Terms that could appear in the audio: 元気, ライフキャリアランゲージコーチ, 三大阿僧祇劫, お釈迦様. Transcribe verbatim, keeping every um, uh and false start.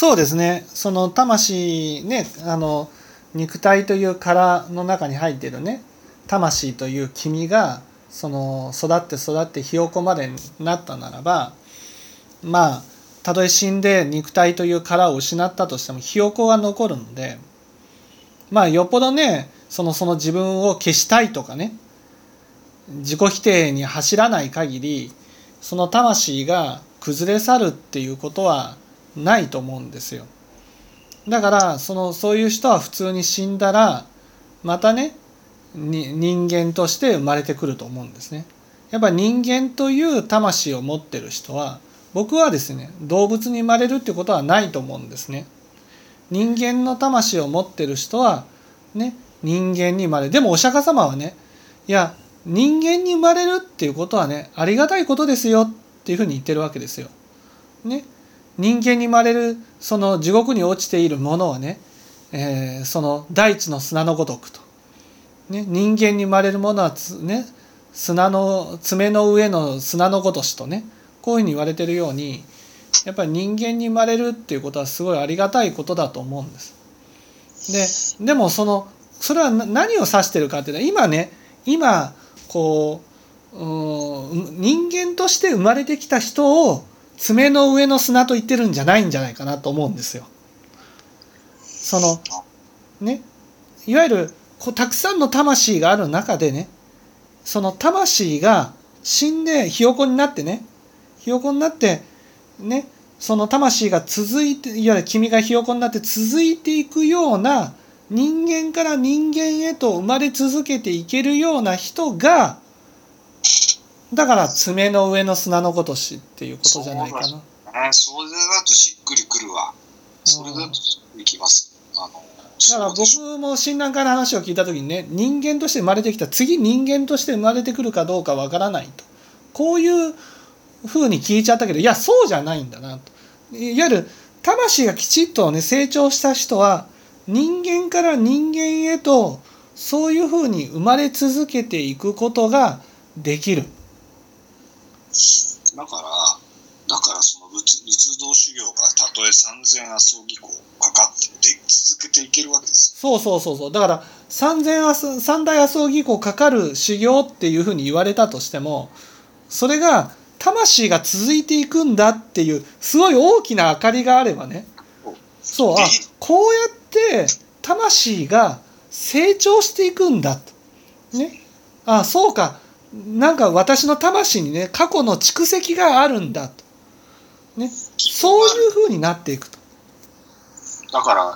そうですね、その魂ね、あの肉体という殻の中に入っているね、魂という君がその育って育ってひよこまでになったならば、まあたとえ死んで肉体という殻を失ったとしてもひよこは残るので、まあよっぽどね、そのその自分を消したいとかね、自己否定に走らない限り、その魂が崩れ去るっていうことはないと思うんですよ。だからそのそういう人は普通に死んだらまたね、に人間として生まれてくると思うんですね。やっぱり人間という魂を持ってる人は、僕はですね、動物に生まれるってことはないと思うんですね。人間の魂を持ってる人はね、人間に生まれる。でもお釈迦様はね、いや人間に生まれるっていうことはね、ありがたいことですよっていうふうに言ってるわけですよ。ね、人間に生まれる、その地獄に落ちているものはね、えー、その大地の砂のごとくと。ね、人間に生まれるものはつ、ね、砂の爪の上の砂のごとしとね、こういうふうに言われてるように、やっぱり人間に生まれるっていうことはすごいありがたいことだと思うんです。で、でもそのそれは何を指してるかっていうのは、今ね、今こう、うん、人間として生まれてきた人を爪の上の砂と言ってるんじゃないんじゃないかなと思うんですよ。そのね、いわゆるこうたくさんの魂がある中でね、その魂が死んでひよこになってね、ひよこになってね、その魂が続いて、いわゆる君がひよこになって続いていくような、人間から人間へと生まれ続けていけるような人が、だから爪の上の砂のごとしっていうことじゃないかな。そうだね、それだとしっくりくるわ。それだとしっくりきます。うん、あのだから僕も診断家の話を聞いた時にね、人間として生まれてきた、次人間として生まれてくるかどうかわからないと、こういうふうに聞いちゃったけど、いやそうじゃないんだなと。いわゆる魂がきちっとね成長した人は、人間から人間へとそういうふうに生まれ続けていくことができる。だからだからその仏道修行がたとえさんぜん阿僧祇劫かかっても続けていけるわけです。そうそうそうそう。だからさんぜん三大阿僧祇劫かかる修行っていうふうに言われたとしても、それが魂が続いていくんだっていうすごい大きな明かりがあればね。そう、あ、こうやって魂が成長していくんだと、ね、あ、そうか、なんか私の魂にね過去の蓄積があるんだと、ね、そういうふうになっていくと。だから